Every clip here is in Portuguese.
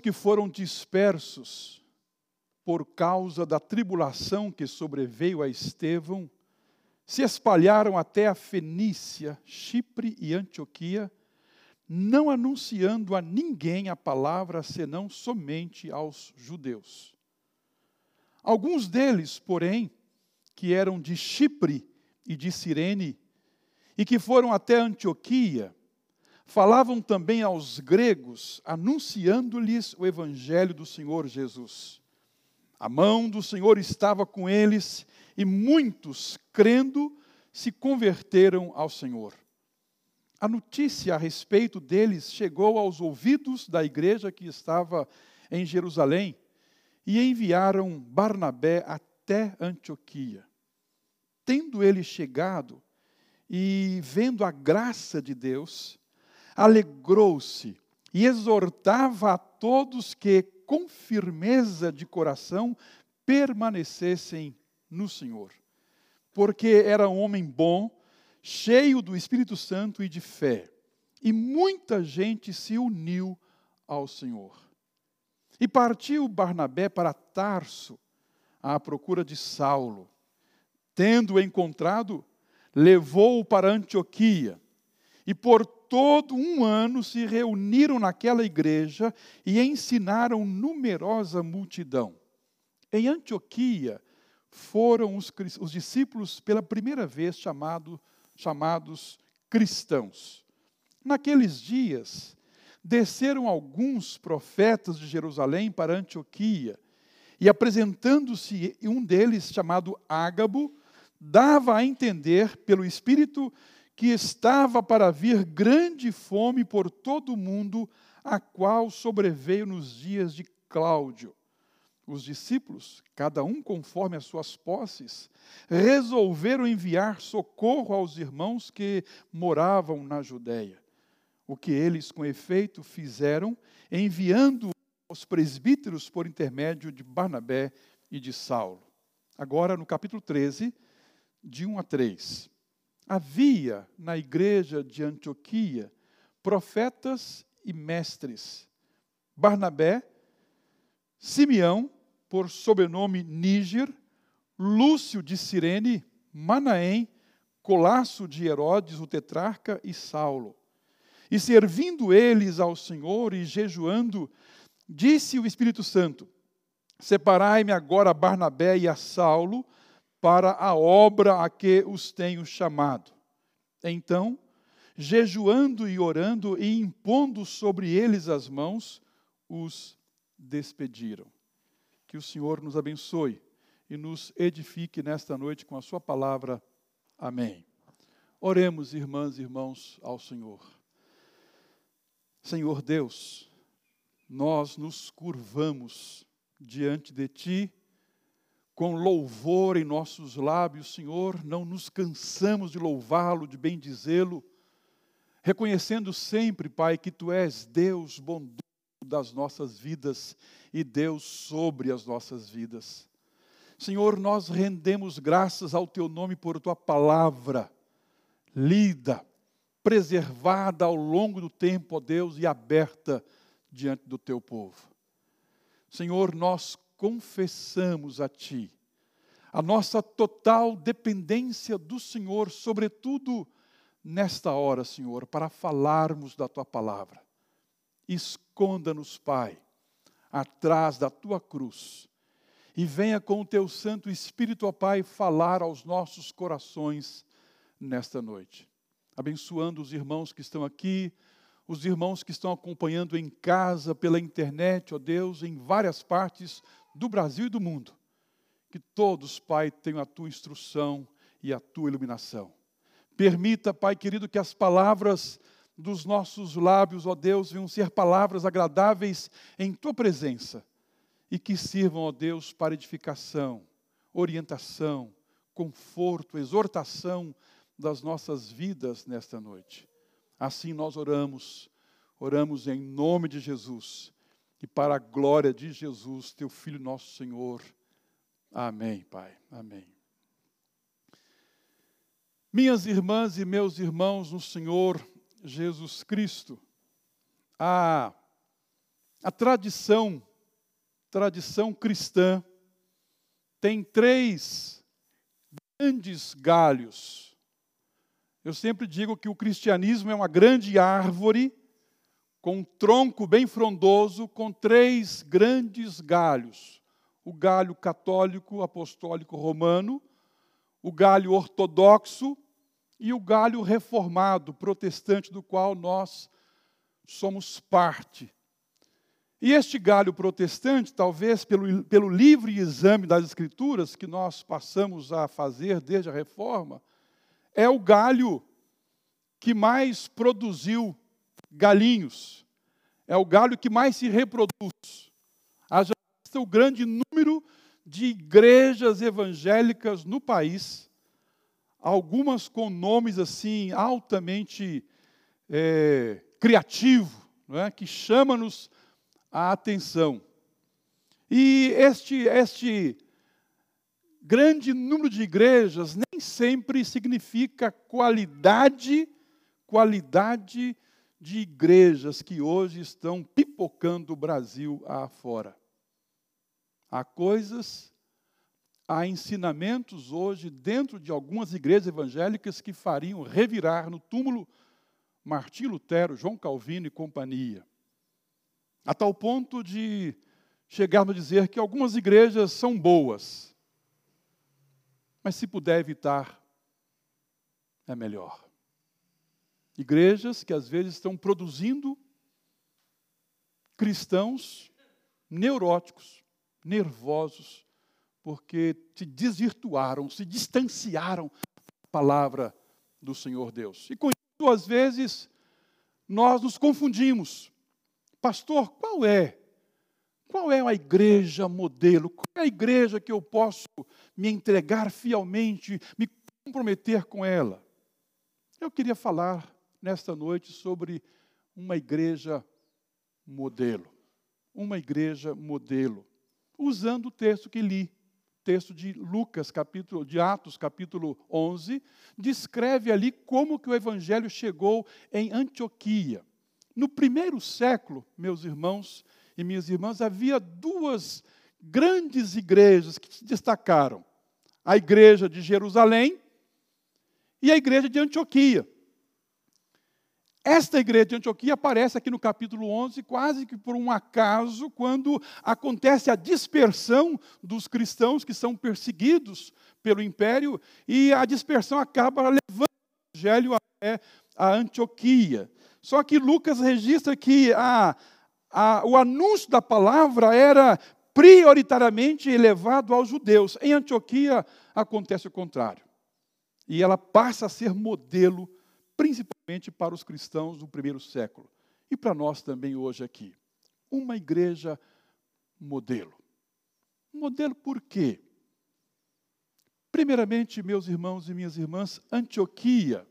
que foram dispersos por causa da tribulação que sobreveio a Estevão, se espalharam até a Fenícia, Chipre e Antioquia, não anunciando a ninguém a palavra, senão somente aos judeus. Alguns deles, porém, que eram de Chipre e de Cirene, e que foram até Antioquia, falavam também aos gregos, anunciando-lhes o evangelho do Senhor Jesus. A mão do Senhor estava com eles, e muitos, crendo, se converteram ao Senhor. A notícia a respeito deles chegou aos ouvidos da igreja que estava em Jerusalém, e enviaram Barnabé até Antioquia. Tendo ele chegado e vendo a graça de Deus, alegrou-se e exortava a todos que, com firmeza de coração, permanecessem no Senhor. Porque era um homem bom, cheio do Espírito Santo e de fé. E muita gente se uniu ao Senhor. E partiu Barnabé para Tarso, à procura de Saulo. Tendo-o encontrado, levou-o para Antioquia. E por todo um ano se reuniram naquela igreja e ensinaram numerosa multidão. Em Antioquia foram os discípulos pela primeira vez chamados cristãos. Naqueles dias desceram alguns profetas de Jerusalém para Antioquia e, apresentando-se um deles chamado Ágabo, dava a entender pelo Espírito que estava para vir grande fome por todo o mundo, a qual sobreveio nos dias de Cláudio. Os discípulos, cada um conforme as suas posses, resolveram enviar socorro aos irmãos que moravam na Judéia. O que eles, com efeito, fizeram, enviando aos presbíteros por intermédio de Barnabé e de Saulo. Agora, no capítulo 13, de 1 a 3. Havia na igreja de Antioquia profetas e mestres. Barnabé, Simeão, por sobrenome Níger, Lúcio de Cirene, Manaém, Colasso de Herodes, o tetrarca, e Saulo. E servindo eles ao Senhor e jejuando, disse o Espírito Santo: Separai-me agora a Barnabé e a Saulo, para a obra a que os tenho chamado. Então, jejuando e orando e impondo sobre eles as mãos, os despediram. Que o Senhor nos abençoe e nos edifique nesta noite com a sua palavra. Amém. Oremos, irmãs e irmãos, ao Senhor. Senhor Deus, nós nos curvamos diante de Ti, com louvor em nossos lábios, Senhor, não nos cansamos de louvá-lo, de bendizê-lo, reconhecendo sempre, Pai, que Tu és Deus bondoso das nossas vidas e Deus sobre as nossas vidas. Senhor, nós rendemos graças ao Teu nome por Tua palavra, lida, preservada ao longo do tempo, ó Deus, e aberta diante do Teu povo. Senhor, nós confessamos a Ti a nossa total dependência do Senhor, sobretudo nesta hora, Senhor, para falarmos da Tua palavra. Esconda-nos, Pai, atrás da Tua cruz e venha com o Teu Santo Espírito, ó Pai, falar aos nossos corações nesta noite. Abençoando os irmãos que estão aqui, os irmãos que estão acompanhando em casa, pela internet, ó Deus, em várias partes do Brasil e do mundo. Que todos, Pai, tenham a Tua instrução e a Tua iluminação. Permita, Pai querido, que as palavras dos nossos lábios, ó Deus, venham ser palavras agradáveis em Tua presença e que sirvam, ó Deus, para edificação, orientação, conforto, exortação das nossas vidas nesta noite. Assim nós oramos em nome de Jesus, e para a glória de Jesus, Teu Filho, nosso Senhor. Amém, Pai. Amém. Minhas irmãs e meus irmãos no Senhor Jesus Cristo, a A tradição cristã, tem três grandes galhos. Eu sempre digo que o cristianismo é uma grande árvore com um tronco bem frondoso, com três grandes galhos. O galho católico, apostólico romano, o galho ortodoxo e o galho reformado, protestante, do qual nós somos parte. E este galho protestante, talvez pelo livre exame das Escrituras que nós passamos a fazer desde a Reforma, é o galho que mais produziu galinhos, é o galho que mais se reproduz. Haja vista o grande número de igrejas evangélicas no país, algumas com nomes assim altamente criativos, né, que chama-nos a atenção. E este grande número de igrejas nem sempre significa qualidade de igrejas que hoje estão pipocando o Brasil afora. Há coisas, há ensinamentos hoje dentro de algumas igrejas evangélicas que fariam revirar no túmulo Martinho Lutero, João Calvino e companhia. A tal ponto de chegarmos a dizer que algumas igrejas são boas, mas se puder evitar, é melhor. Igrejas que às vezes estão produzindo cristãos neuróticos, nervosos, porque se desvirtuaram, se distanciaram da palavra do Senhor Deus. E com isso, às vezes, nós nos confundimos. Pastor, qual é a igreja modelo? Qual é a igreja que eu posso me entregar fielmente, me comprometer com ela? Eu queria falar nesta noite sobre uma igreja modelo. Uma igreja modelo. Usando o texto que li, texto de Atos, capítulo 11, descreve ali como que o evangelho chegou em Antioquia. No primeiro século, meus irmãos e minhas irmãs, havia duas grandes igrejas que se destacaram. A igreja de Jerusalém e a igreja de Antioquia. Esta igreja de Antioquia aparece aqui no capítulo 11, quase que por um acaso, quando acontece a dispersão dos cristãos que são perseguidos pelo império, e a dispersão acaba levando o evangelho até a Antioquia. Só que Lucas registra que o anúncio da palavra era prioritariamente elevado aos judeus. Em Antioquia acontece o contrário. E ela passa a ser modelo, principalmente para os cristãos do primeiro século. E para nós também hoje aqui. Uma igreja modelo. Modelo por quê? Primeiramente, meus irmãos e minhas irmãs, Antioquia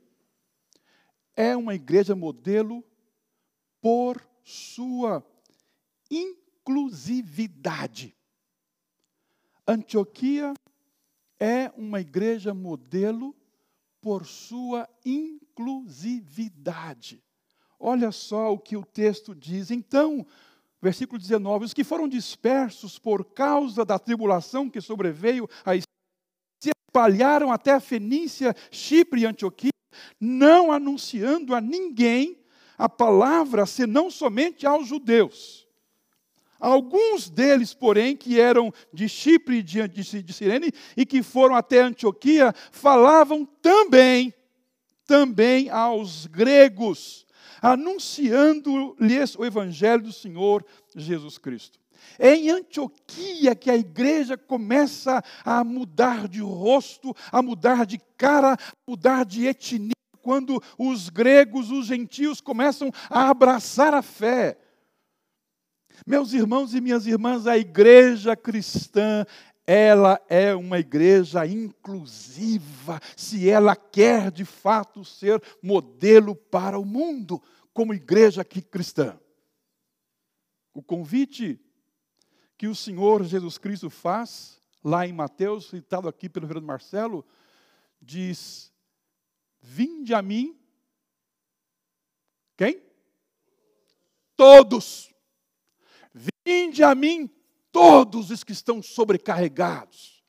é uma igreja modelo por sua inclusividade. Antioquia é uma igreja modelo por sua inclusividade. Olha só o que o texto diz. Então, versículo 19, os que foram dispersos por causa da tribulação que sobreveio a Israel se espalharam até a Fenícia, Chipre e Antioquia, não anunciando a ninguém a palavra, senão somente aos judeus. Alguns deles, porém, que eram de Chipre e de Cirene, e que foram até Antioquia, falavam também aos gregos, anunciando-lhes o evangelho do Senhor Jesus Cristo. É em Antioquia que a igreja começa a mudar de rosto, a mudar de cara, a mudar de etnia, quando os gregos, os gentios começam a abraçar a fé. Meus irmãos e minhas irmãs, a igreja cristã, ela é uma igreja inclusiva, se ela quer de fato ser modelo para o mundo, como igreja cristã. O convite que o Senhor Jesus Cristo faz, lá em Mateus, citado aqui pelo reverendo Marcelo, diz: vinde a mim, quem? Todos. Vinde a mim todos os que estão sobrecarregados,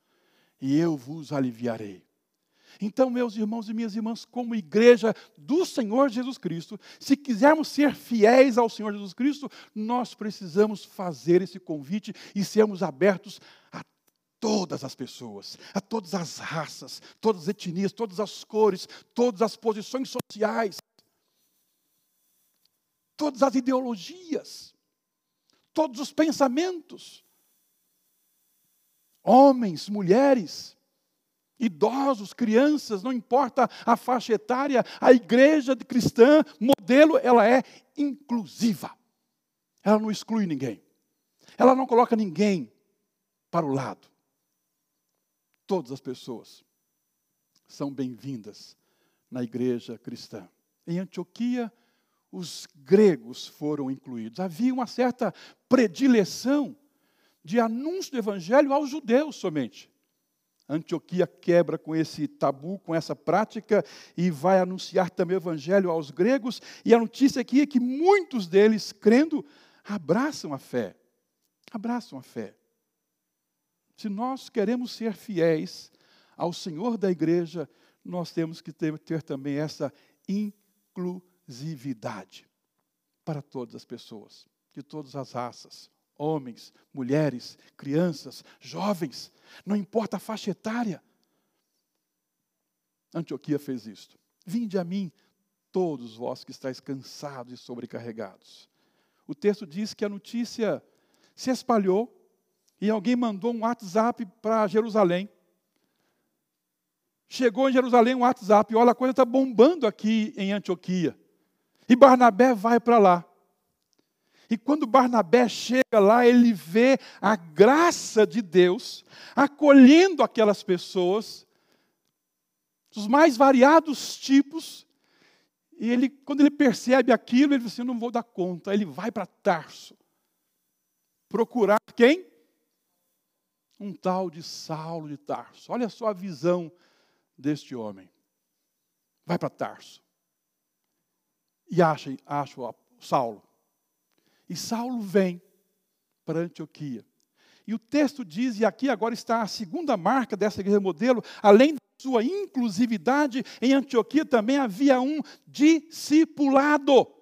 e eu vos aliviarei. Então, meus irmãos e minhas irmãs, como igreja do Senhor Jesus Cristo, se quisermos ser fiéis ao Senhor Jesus Cristo, nós precisamos fazer esse convite e sermos abertos a todas as pessoas, a todas as raças, todas as etnias, todas as cores, todas as posições sociais, todas as ideologias, todos os pensamentos, homens, mulheres, idosos, crianças, não importa a faixa etária, a igreja cristã, modelo, ela é inclusiva. Ela não exclui ninguém. Ela não coloca ninguém para o lado. Todas as pessoas são bem-vindas na igreja cristã. Em Antioquia, os gregos foram incluídos. Havia uma certa predileção de anúncio do evangelho aos judeus somente. Antioquia quebra com esse tabu, com essa prática, e vai anunciar também o evangelho aos gregos, e a notícia aqui é que muitos deles, crendo, abraçam a fé. Abraçam a fé. Se nós queremos ser fiéis ao Senhor da igreja, nós temos que ter também essa inclusividade para todas as pessoas, de todas as raças. Homens, mulheres, crianças, jovens, não importa a faixa etária. Antioquia fez isto. Vinde a mim, todos vós que estáis cansados e sobrecarregados. O texto diz que a notícia se espalhou e alguém mandou um WhatsApp para Jerusalém. Chegou em Jerusalém um WhatsApp, olha, a coisa está bombando aqui em Antioquia. E Barnabé vai para lá. E quando Barnabé chega lá, ele vê a graça de Deus acolhendo aquelas pessoas, dos mais variados tipos, e ele, quando ele percebe aquilo, ele diz assim, não vou dar conta. Ele vai para Tarso, procurar quem? Um tal de Saulo de Tarso. Olha só a visão deste homem. Vai para Tarso. E acha Saulo. E Saulo vem para Antioquia. E o texto diz, e aqui agora está a segunda marca dessa igreja modelo, além da sua inclusividade, em Antioquia também havia um discipulado.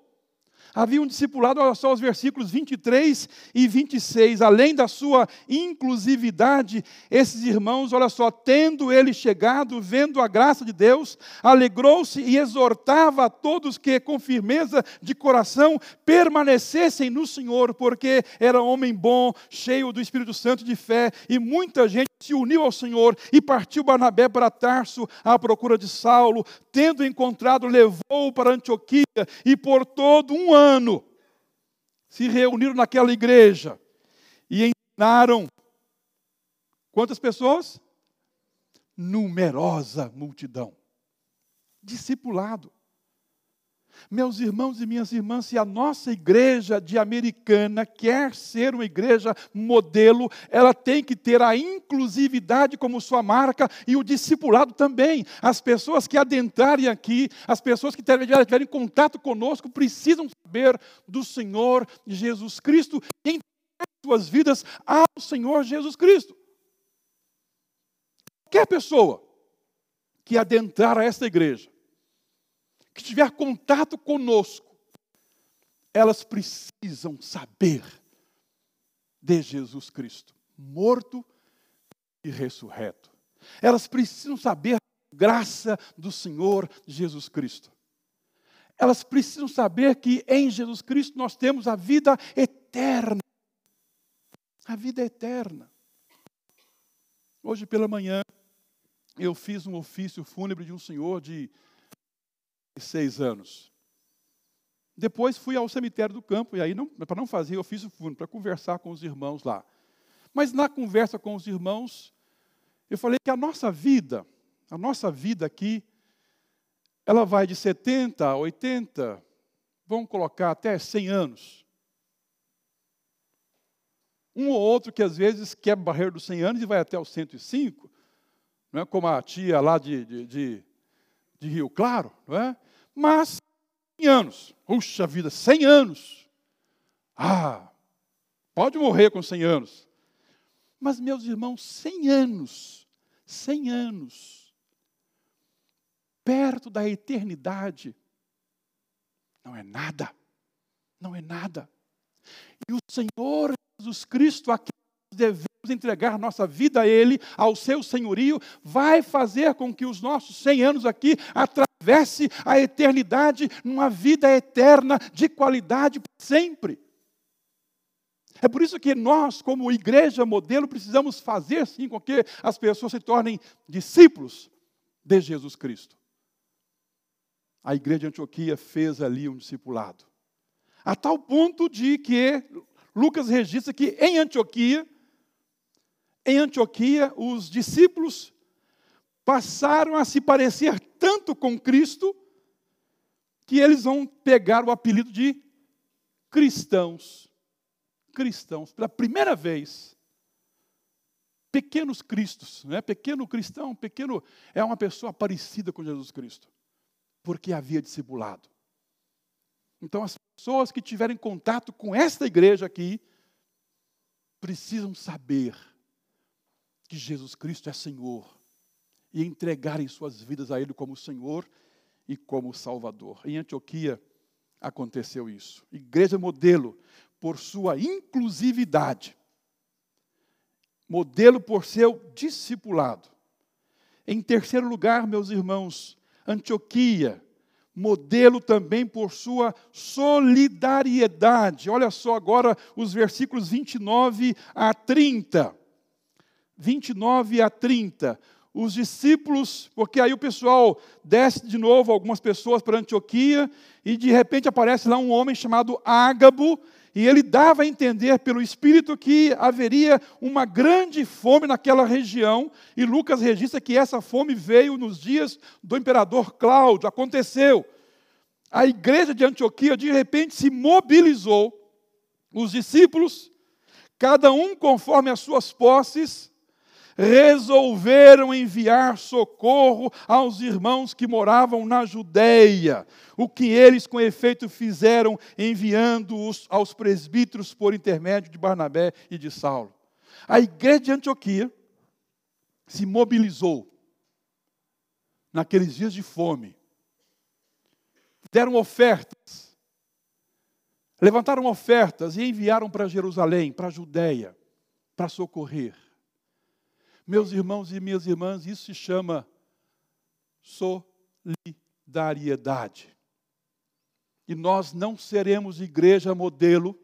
Havia um discipulado, olha só os versículos 23 e 26. Além da sua inclusividade, esses irmãos, olha só, tendo ele chegado, vendo a graça de Deus, alegrou-se e exortava a todos que, com firmeza de coração, permanecessem no Senhor, porque era homem bom, cheio do Espírito Santo e de fé, e muita gente se uniu ao Senhor. E partiu Barnabé para Tarso à procura de Saulo, tendo encontrado, levou-o para Antioquia, e por todo um ano se reuniram naquela igreja e ensinaram quantas pessoas? Numerosa multidão. Discipulado. Meus irmãos e minhas irmãs, se a nossa igreja de Americana quer ser uma igreja modelo, ela tem que ter a inclusividade como sua marca e o discipulado também. As pessoas que adentrarem aqui, as pessoas que tiverem contato conosco, precisam saber do Senhor Jesus Cristo e entregar suas vidas ao Senhor Jesus Cristo. Qualquer pessoa que adentrar a esta igreja, que tiver contato conosco, elas precisam saber de Jesus Cristo, morto e ressurreto. Elas precisam saber da graça do Senhor Jesus Cristo. Elas precisam saber que em Jesus Cristo nós temos a vida eterna. A vida eterna. Hoje pela manhã, eu fiz um ofício fúnebre de um senhor de 6 anos. Depois fui ao cemitério do campo, e aí, para não fazer ofício fúnebre, para conversar com os irmãos lá. Mas na conversa com os irmãos, eu falei que a nossa vida aqui, ela vai de 70 a 80, vamos colocar até 100 anos. Um ou outro que às vezes quebra a barreira dos 100 anos e vai até os 105, não é? Como a tia lá de Rio Claro, não é? Mas 100 anos, puxa vida, 100 anos. Ah, Pode morrer com 100 anos. Mas, meus irmãos, 100 anos, 100 anos, perto da eternidade, não é nada, não é nada. E o Senhor Jesus Cristo, a quem nós devemos entregar nossa vida a Ele, ao seu senhorio, vai fazer com que os nossos 100 anos aqui atravesse a eternidade numa vida eterna, de qualidade para sempre. É por isso que nós, como igreja modelo, precisamos fazer sim com que as pessoas se tornem discípulos de Jesus Cristo. A igreja de Antioquia fez ali um discipulado, a tal ponto de que Lucas registra que em Antioquia, os discípulos passaram a se parecer tanto com Cristo que eles vão pegar o apelido de cristãos, pela primeira vez, pequenos cristos, né? Pequeno cristão, pequeno, é uma pessoa parecida com Jesus Cristo, porque havia discipulado. Então, as pessoas que tiverem contato com esta igreja aqui, precisam saber que Jesus Cristo é Senhor, e entregarem suas vidas a Ele como Senhor e como Salvador. Em Antioquia aconteceu isso. Igreja modelo, por sua inclusividade, modelo por seu discipulado. Em terceiro lugar, meus irmãos, Antioquia, modelo também por sua solidariedade. Olha só agora os versículos 29 a 30. 29 a 30. Os discípulos, porque aí o pessoal desce de novo, algumas pessoas para Antioquia, e de repente aparece lá um homem chamado Ágabo, e ele dava a entender pelo Espírito que haveria uma grande fome naquela região, e Lucas registra que essa fome veio nos dias do imperador Cláudio, aconteceu. A igreja de Antioquia, de repente, se mobilizou, os discípulos, cada um conforme as suas posses, resolveram enviar socorro aos irmãos que moravam na Judéia, o que eles com efeito fizeram, enviando-os aos presbíteros por intermédio de Barnabé e de Saulo. A igreja de Antioquia se mobilizou naqueles dias de fome, deram ofertas, levantaram ofertas e enviaram para Jerusalém, para a Judéia, para socorrer. Meus irmãos e minhas irmãs, isso se chama solidariedade. E nós não seremos igreja modelo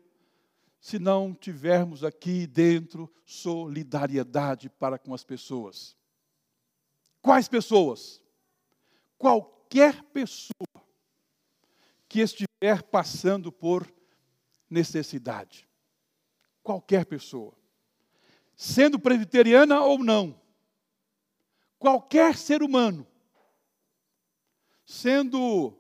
se não tivermos aqui dentro solidariedade para com as pessoas. Quais pessoas? Qualquer pessoa que estiver passando por necessidade. Qualquer pessoa. Sendo presbiteriana ou não, qualquer ser humano, sendo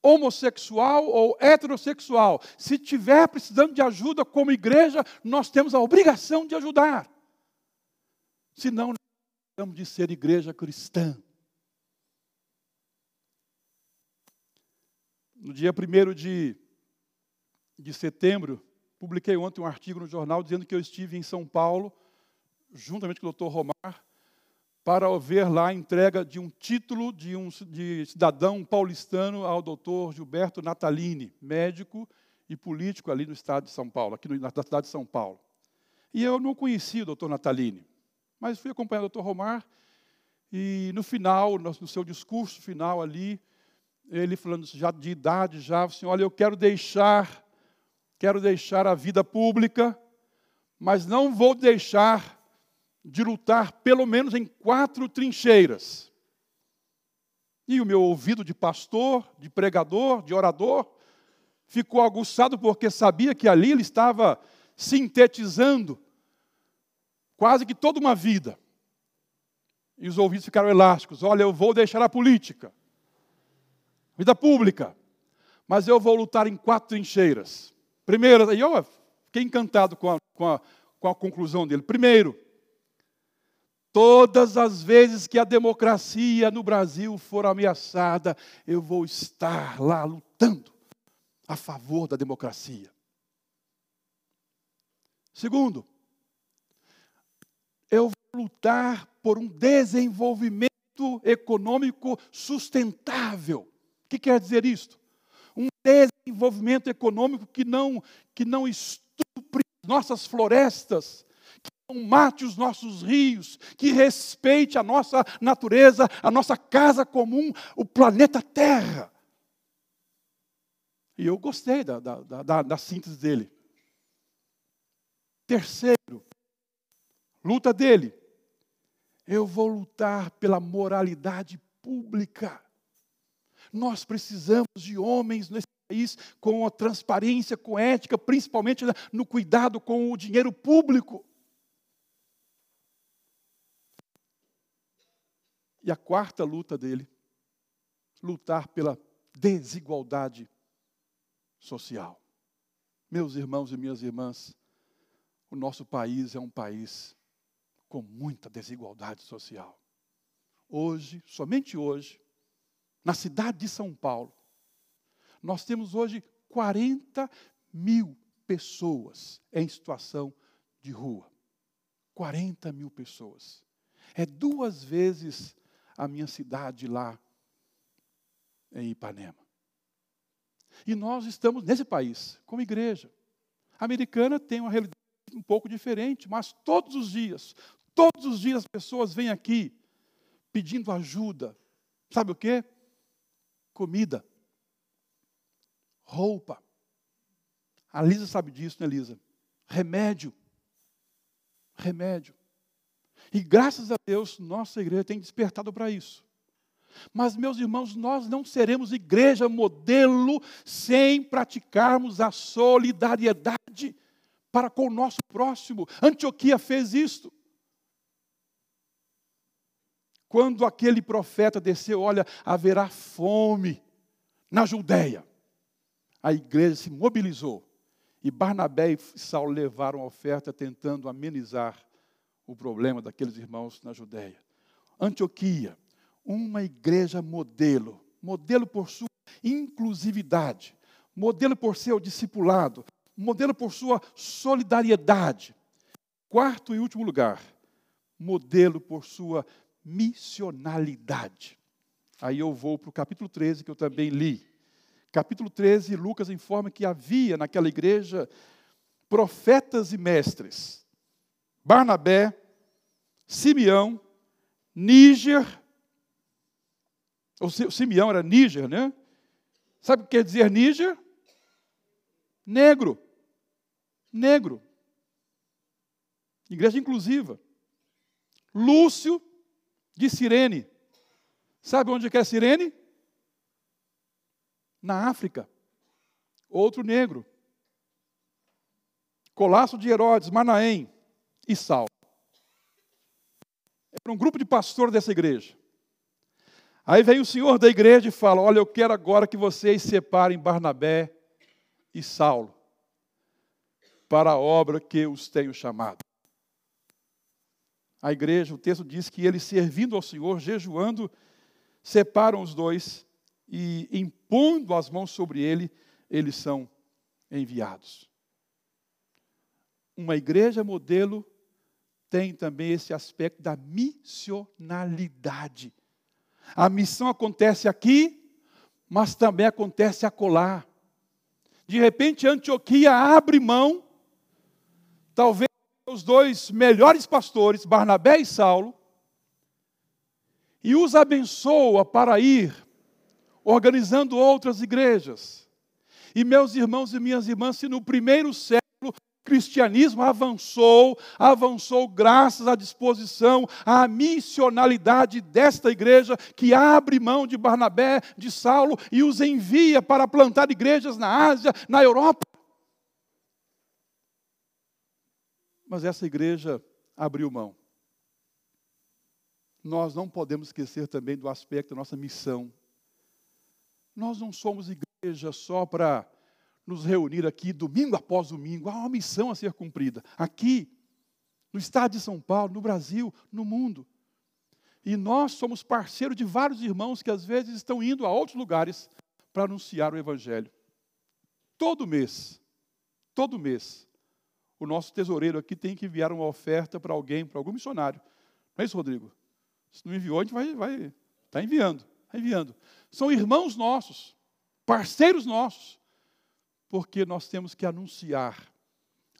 homossexual ou heterossexual, se tiver precisando de ajuda como igreja, nós temos a obrigação de ajudar. Senão, nós precisamos de ser igreja cristã. No dia 1º de setembro, publiquei ontem um artigo no jornal dizendo que eu estive em São Paulo, juntamente com o Dr. Romar, para ver lá a entrega de um título de cidadão paulistano ao Dr. Gilberto Natalini, médico e político ali no estado de São Paulo, aqui na cidade de São Paulo. E eu não conhecia o Dr. Natalini, mas fui acompanhar o Dr. Romar e no final, no seu discurso final ali, ele falando já de idade, já, assim, olha, eu quero deixar a vida pública, mas não vou deixar de lutar pelo menos em 4 trincheiras. E o meu ouvido de pastor, de pregador, de orador, ficou aguçado porque sabia que ali ele estava sintetizando quase que toda uma vida. E os ouvidos ficaram elásticos. Olha, eu vou deixar a política, vida pública, mas eu vou lutar em 4 trincheiras. Primeiro, e eu fiquei encantado com a conclusão dele. Primeiro, todas as vezes que a democracia no Brasil for ameaçada, eu vou estar lá lutando a favor da democracia. Segundo, eu vou lutar por um desenvolvimento econômico sustentável. O que quer dizer isto? Um desenvolvimento econômico que não estupre nossas florestas, que não mate os nossos rios, que respeite a nossa natureza, a nossa casa comum, o planeta Terra. E eu gostei da síntese dele. Terceiro, luta dele. Eu vou lutar pela moralidade pública. Nós precisamos de homens nesse país com a transparência, com a ética, principalmente no cuidado com o dinheiro público. E a quarta luta dele, lutar pela desigualdade pública. Social. Meus irmãos e minhas irmãs, o nosso país é um país com muita desigualdade social. Hoje, somente hoje, na cidade de São Paulo, nós temos hoje 40 mil pessoas em situação de rua. 40 mil pessoas. É 2 vezes a minha cidade lá em Ipanema. E nós estamos nesse país, como igreja. A Americana tem uma realidade um pouco diferente, mas todos os dias as pessoas vêm aqui pedindo ajuda. Sabe o quê? Comida. Roupa. A Lisa sabe disso, né, Lisa? Remédio. Remédio. E graças a Deus, nossa igreja tem despertado para isso. Mas, meus irmãos, nós não seremos igreja modelo sem praticarmos a solidariedade para com o nosso próximo. Antioquia fez isto. Quando aquele profeta desceu, olha, haverá fome na Judéia. A igreja se mobilizou e Barnabé e Saulo levaram a oferta tentando amenizar o problema daqueles irmãos na Judéia. Antioquia. Uma igreja modelo, modelo por sua inclusividade, modelo por seu discipulado, modelo por sua solidariedade. Quarto e último lugar, modelo por sua missionalidade. Aí eu vou para o capítulo 13, que eu também li. Capítulo 13, Lucas informa que havia naquela igreja profetas e mestres. Barnabé, Simeão, Níger... O Simeão era Níger, né? Sabe o que quer dizer Níger? Negro. Negro. Igreja inclusiva. Lúcio de Cirene. Sabe onde é Cirene? Na África. Outro negro. Colasso de Herodes, Manaém e Saulo. Era um grupo de pastores dessa igreja. Aí vem o senhor da igreja e fala, olha, eu quero agora que vocês separem Barnabé e Saulo para a obra que eu os tenho chamado. A igreja, o texto diz que eles, servindo ao Senhor, jejuando, separam os dois e, impondo as mãos sobre ele, eles são enviados. Uma igreja modelo tem também esse aspecto da missionalidade. A missão acontece aqui, mas também acontece acolá. De repente, Antioquia abre mão, talvez os dois melhores pastores, Barnabé e Saulo, e os abençoa para ir organizando outras igrejas. E meus irmãos e minhas irmãs, se no primeiro século o cristianismo avançou graças à disposição, à missionalidade desta igreja que abre mão de Barnabé, de Saulo e os envia para plantar igrejas na Ásia, na Europa. Mas essa igreja abriu mão. Nós não podemos esquecer também do aspecto da nossa missão. Nós não somos igreja só para nos reunir aqui, domingo após domingo, há uma missão a ser cumprida, aqui, no estado de São Paulo, no Brasil, no mundo. E nós somos parceiros de vários irmãos que às vezes estão indo a outros lugares para anunciar o Evangelho. Todo mês, o nosso tesoureiro aqui tem que enviar uma oferta para alguém, para algum missionário. Não é isso, Rodrigo? Se não enviou, a gente vai tá enviando. Está enviando. São irmãos nossos, parceiros nossos, porque nós temos que anunciar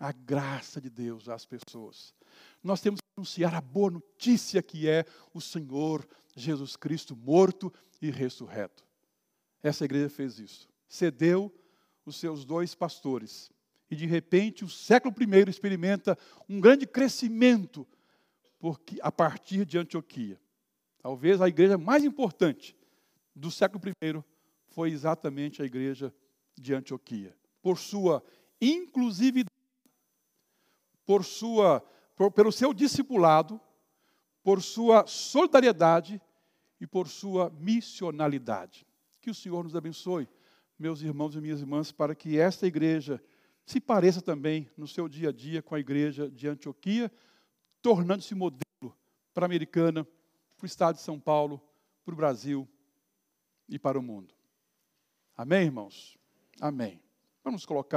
a graça de Deus às pessoas. Nós temos que anunciar a boa notícia que é o Senhor Jesus Cristo morto e ressurreto. Essa igreja fez isso. Cedeu os seus dois pastores. E, de repente, o século I experimenta um grande crescimento porque, a partir de Antioquia. Talvez a igreja mais importante do século I foi exatamente a igreja de Antioquia. Por sua inclusividade, pelo seu discipulado, por sua solidariedade e por sua missionalidade. Que o Senhor nos abençoe, meus irmãos e minhas irmãs, para que esta igreja se pareça também no seu dia a dia com a igreja de Antioquia, tornando-se modelo para a Americana, para o estado de São Paulo, para o Brasil e para o mundo. Amém, irmãos? Amém. Vamos colocar